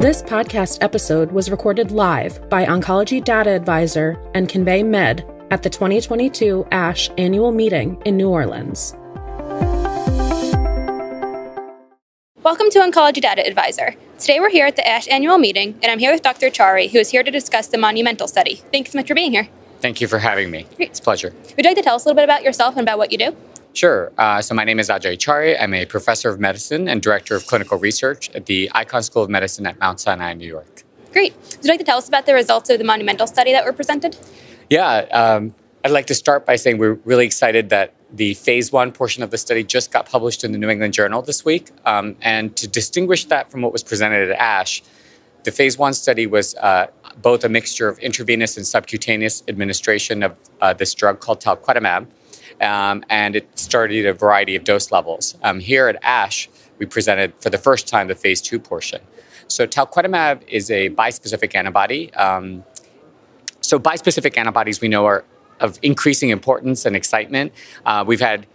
This podcast episode was recorded live by Oncology Data Advisor and Convey Med at the 2022 ASH Annual Meeting in New Orleans. Welcome to Oncology Data Advisor. Today we're here at the ASH Annual Meeting, and I'm here with Dr. Chari, who is here to discuss the monumental study. Thanks so much for being here. Thank you for having me. Great. It's a pleasure. Would you like to tell us a little bit about yourself and about what you do? Sure. So my name is Ajay Chari. I'm a professor of medicine and director of clinical research at the Icahn School of Medicine at Mount Sinai, New York. Great. Would you like to tell us about the results of the monumental study that were presented? Yeah. I'd like to start by saying we're really excited that the phase one portion of the study just got published in the New England Journal this week. And to distinguish that from what was presented at ASH, the phase one study was both a mixture of intravenous and subcutaneous administration of this drug called talquetamab. And it started a variety of dose levels. Here at ASH, we presented for the first time the phase two portion. So talquetamab is a bispecific antibody. So bispecific antibodies we know are of increasing importance and excitement. We've had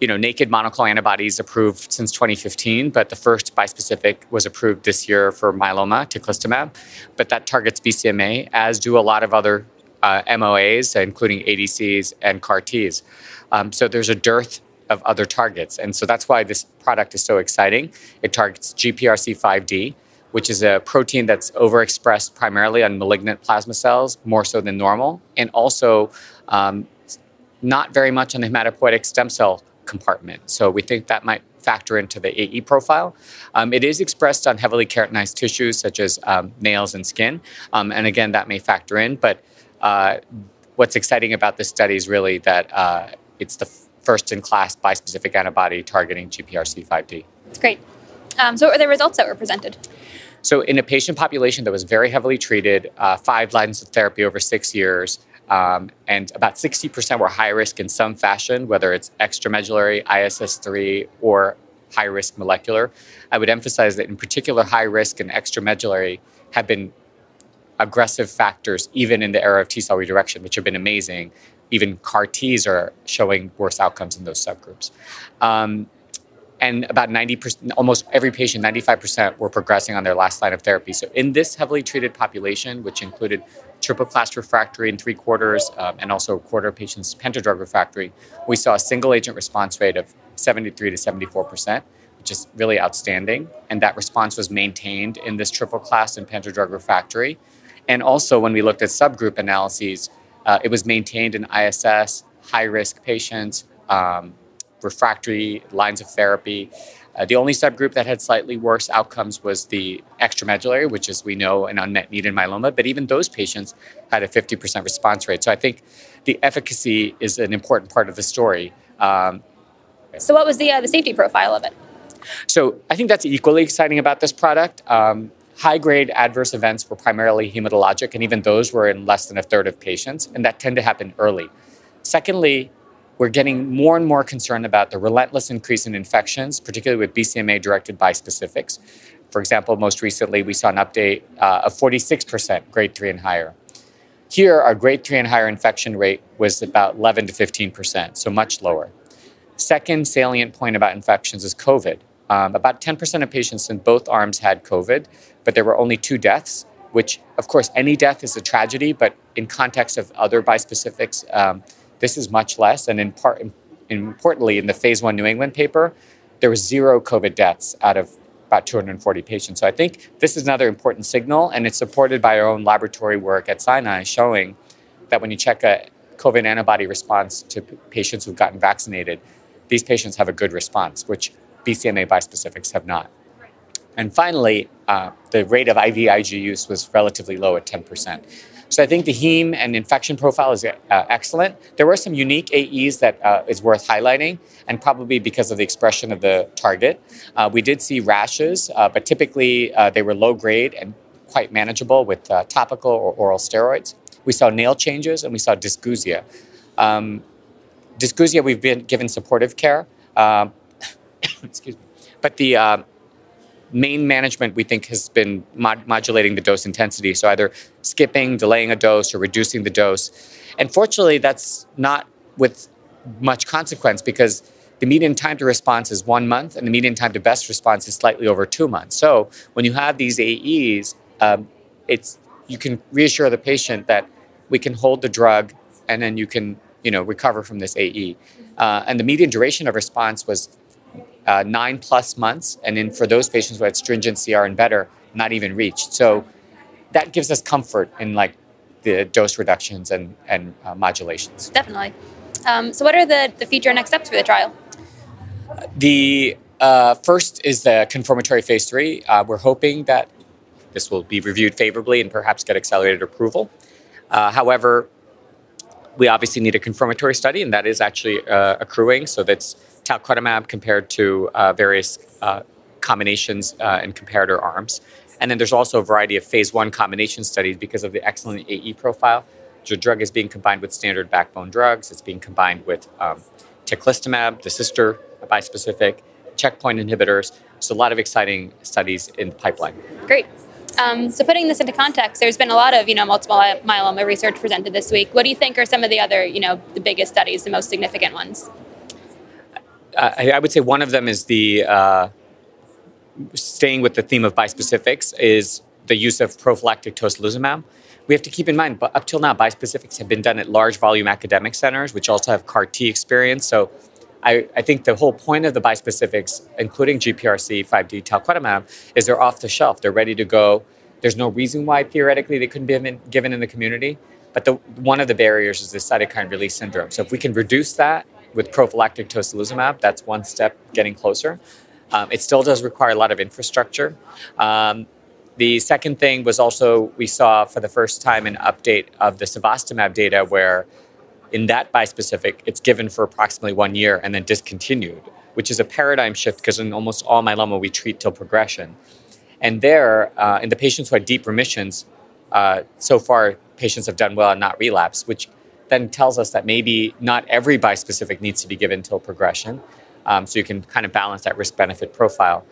naked monoclonal antibodies approved since 2015, but the first bispecific was approved this year for myeloma, teclistamab. But that targets BCMA, as do a lot of other MOAs, including ADCs and CAR-Ts. So there's a dearth of other targets. And so that's why this product is so exciting. It targets GPRC5D, which is a protein that's overexpressed primarily on malignant plasma cells, more so than normal, and also not very much on the hematopoietic stem cell compartment. So we think that might factor into the AE profile. It is expressed on heavily keratinized tissues, such as nails and skin. And again, that may factor in. But what's exciting about this study is really that it's the first-in-class bispecific antibody targeting GPRC5D. That's great. So what were the results that were presented? So in a patient population that was very heavily treated, 5 lines of therapy over 6 years, and about 60% were high risk in some fashion, whether it's extramedullary, ISS3, or high risk molecular. I would emphasize that in particular, high risk and extramedullary have been aggressive factors, even in the era of T-cell redirection, which have been amazing. Even CAR-Ts are showing worse outcomes in those subgroups. And about 90%, almost every patient, 95% were progressing on their last line of therapy. So in this heavily treated population, which included triple-class refractory in 3/4 and also 1/4 patients pentadrug refractory, we saw a single-agent response rate of 73 to 74%, which is really outstanding. And that response was maintained in this triple-class and pentadrug refractory. And also, when we looked at subgroup analyses, it was maintained in ISS, high-risk patients, refractory lines of therapy. The only subgroup that had slightly worse outcomes was the extramedullary, which is, we know, an unmet need in myeloma. But even those patients had a 50% response rate. So I think the efficacy is an important part of the story. So what was the safety profile of it? So I think that's equally exciting about this product. High-grade adverse events were primarily hematologic, and even those were in less than 1/3 of patients, and that tend to happen early. Secondly, we're getting more and more concerned about the relentless increase in infections, particularly with BCMA-directed bispecifics. For example, most recently, we saw an update of 46% grade 3 and higher. Here, our grade 3 and higher infection rate was about 11 to 15%, so much lower. Second salient point about infections is COVID. About 10% of patients in both arms had COVID, but there were only 2 deaths, which, of course, any death is a tragedy, but in context of other bispecifics, this is much less. And importantly, in the phase one New England paper, there were 0 COVID deaths out of about 240 patients. So I think this is another important signal, and it's supported by our own laboratory work at Sinai, showing that when you check a COVID antibody response to patients who've gotten vaccinated, these patients have a good response, which BCMA bispecifics have not. And finally, the rate of IVIG use was relatively low at 10%. So I think the heme and infection profile is excellent. There were some unique AEs that is worth highlighting, and probably because of the expression of the target. We did see rashes, but typically they were low grade and quite manageable with topical or oral steroids. We saw nail changes, and we saw dysgeusia. Dysgeusia, we've been given supportive care. Excuse me. But the main management, we think, has been modulating the dose intensity. So either skipping, delaying a dose, or reducing the dose. And fortunately, that's not with much consequence, because The median time to response is 1 month, and the median time to best response is slightly over 2 months. So when you have these AEs, you can reassure the patient that we can hold the drug, and then you can recover from this AE. And the median duration of response was 9+ months, and then for those patients who had stringent CR and better, not even reached. So that gives us comfort in the dose reductions and modulations. Definitely. So what are the future next steps for the trial? The first is the confirmatory phase 3. We're hoping that this will be reviewed favorably and perhaps get accelerated approval. However, we obviously need a confirmatory study, and that is actually accruing. So that's talquetamab compared to various combinations and comparator arms. And then there's also a variety of phase 1 combination studies because of the excellent AE profile. The drug is being combined with standard backbone drugs. It's being combined with teclistamab, the sister bispecific, checkpoint inhibitors. So a lot of exciting studies in the pipeline. Great. So putting this into context, there's been a lot of multiple myeloma research presented this week. What do you think are some of the other the biggest studies, the most significant ones? I would say one of them is the staying with the theme of bispecifics is the use of prophylactic tocilizumab. We have to keep in mind, but up till now, bispecifics have been done at large volume academic centers, which also have CAR-T experience. So I think the whole point of the bispecifics, including GPRC5D talquetamab, is they're off the shelf. They're ready to go. There's no reason why, theoretically, they couldn't be given in the community. But one of the barriers is the cytokine release syndrome. So if we can reduce that with prophylactic tocilizumab, that's one step getting closer. It still does require a lot of infrastructure. The second thing was also we saw for the first time an update of the Sevastomab data where in that bispecific, it's given for approximately 1 year and then discontinued, which is a paradigm shift because in almost all myeloma, we treat till progression. And there, in the patients who had deep remissions, so far patients have done well and not relapsed, which then tells us that maybe not every bispecific needs to be given till progression. So you can kind of balance that risk-benefit profile.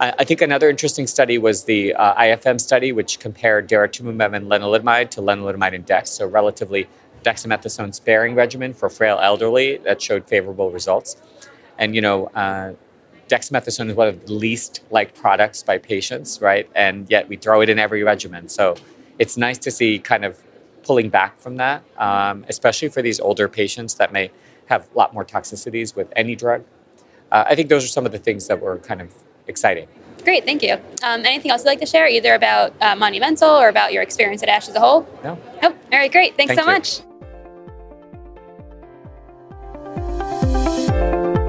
I think another interesting study was the IFM study, which compared daratumumab and lenalidomide to lenalidomide and dex, so relatively dexamethasone sparing regimen for frail elderly that showed favorable results. And, dexamethasone is one of the least liked products by patients, right? And yet we throw it in every regimen. So it's nice to see kind of pulling back from that, especially for these older patients that may have a lot more toxicities with any drug. I think those are some of the things that were kind of exciting. Great, thank you. Anything else you'd like to share, either about Monumental or about your experience at ASH as a whole? No. Oh, all right, great. Thanks so much.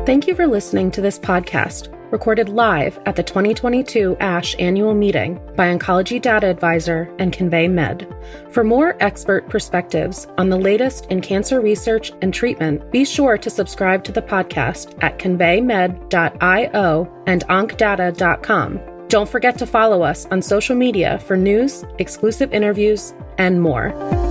Thank you for listening to this podcast, recorded live at the 2022 ASH Annual Meeting by Oncology Data Advisor and Convey Med. For more expert perspectives on the latest in cancer research and treatment, be sure to subscribe to the podcast at conveymed.io and oncdata.com. Don't forget to follow us on social media for news, exclusive interviews, and more.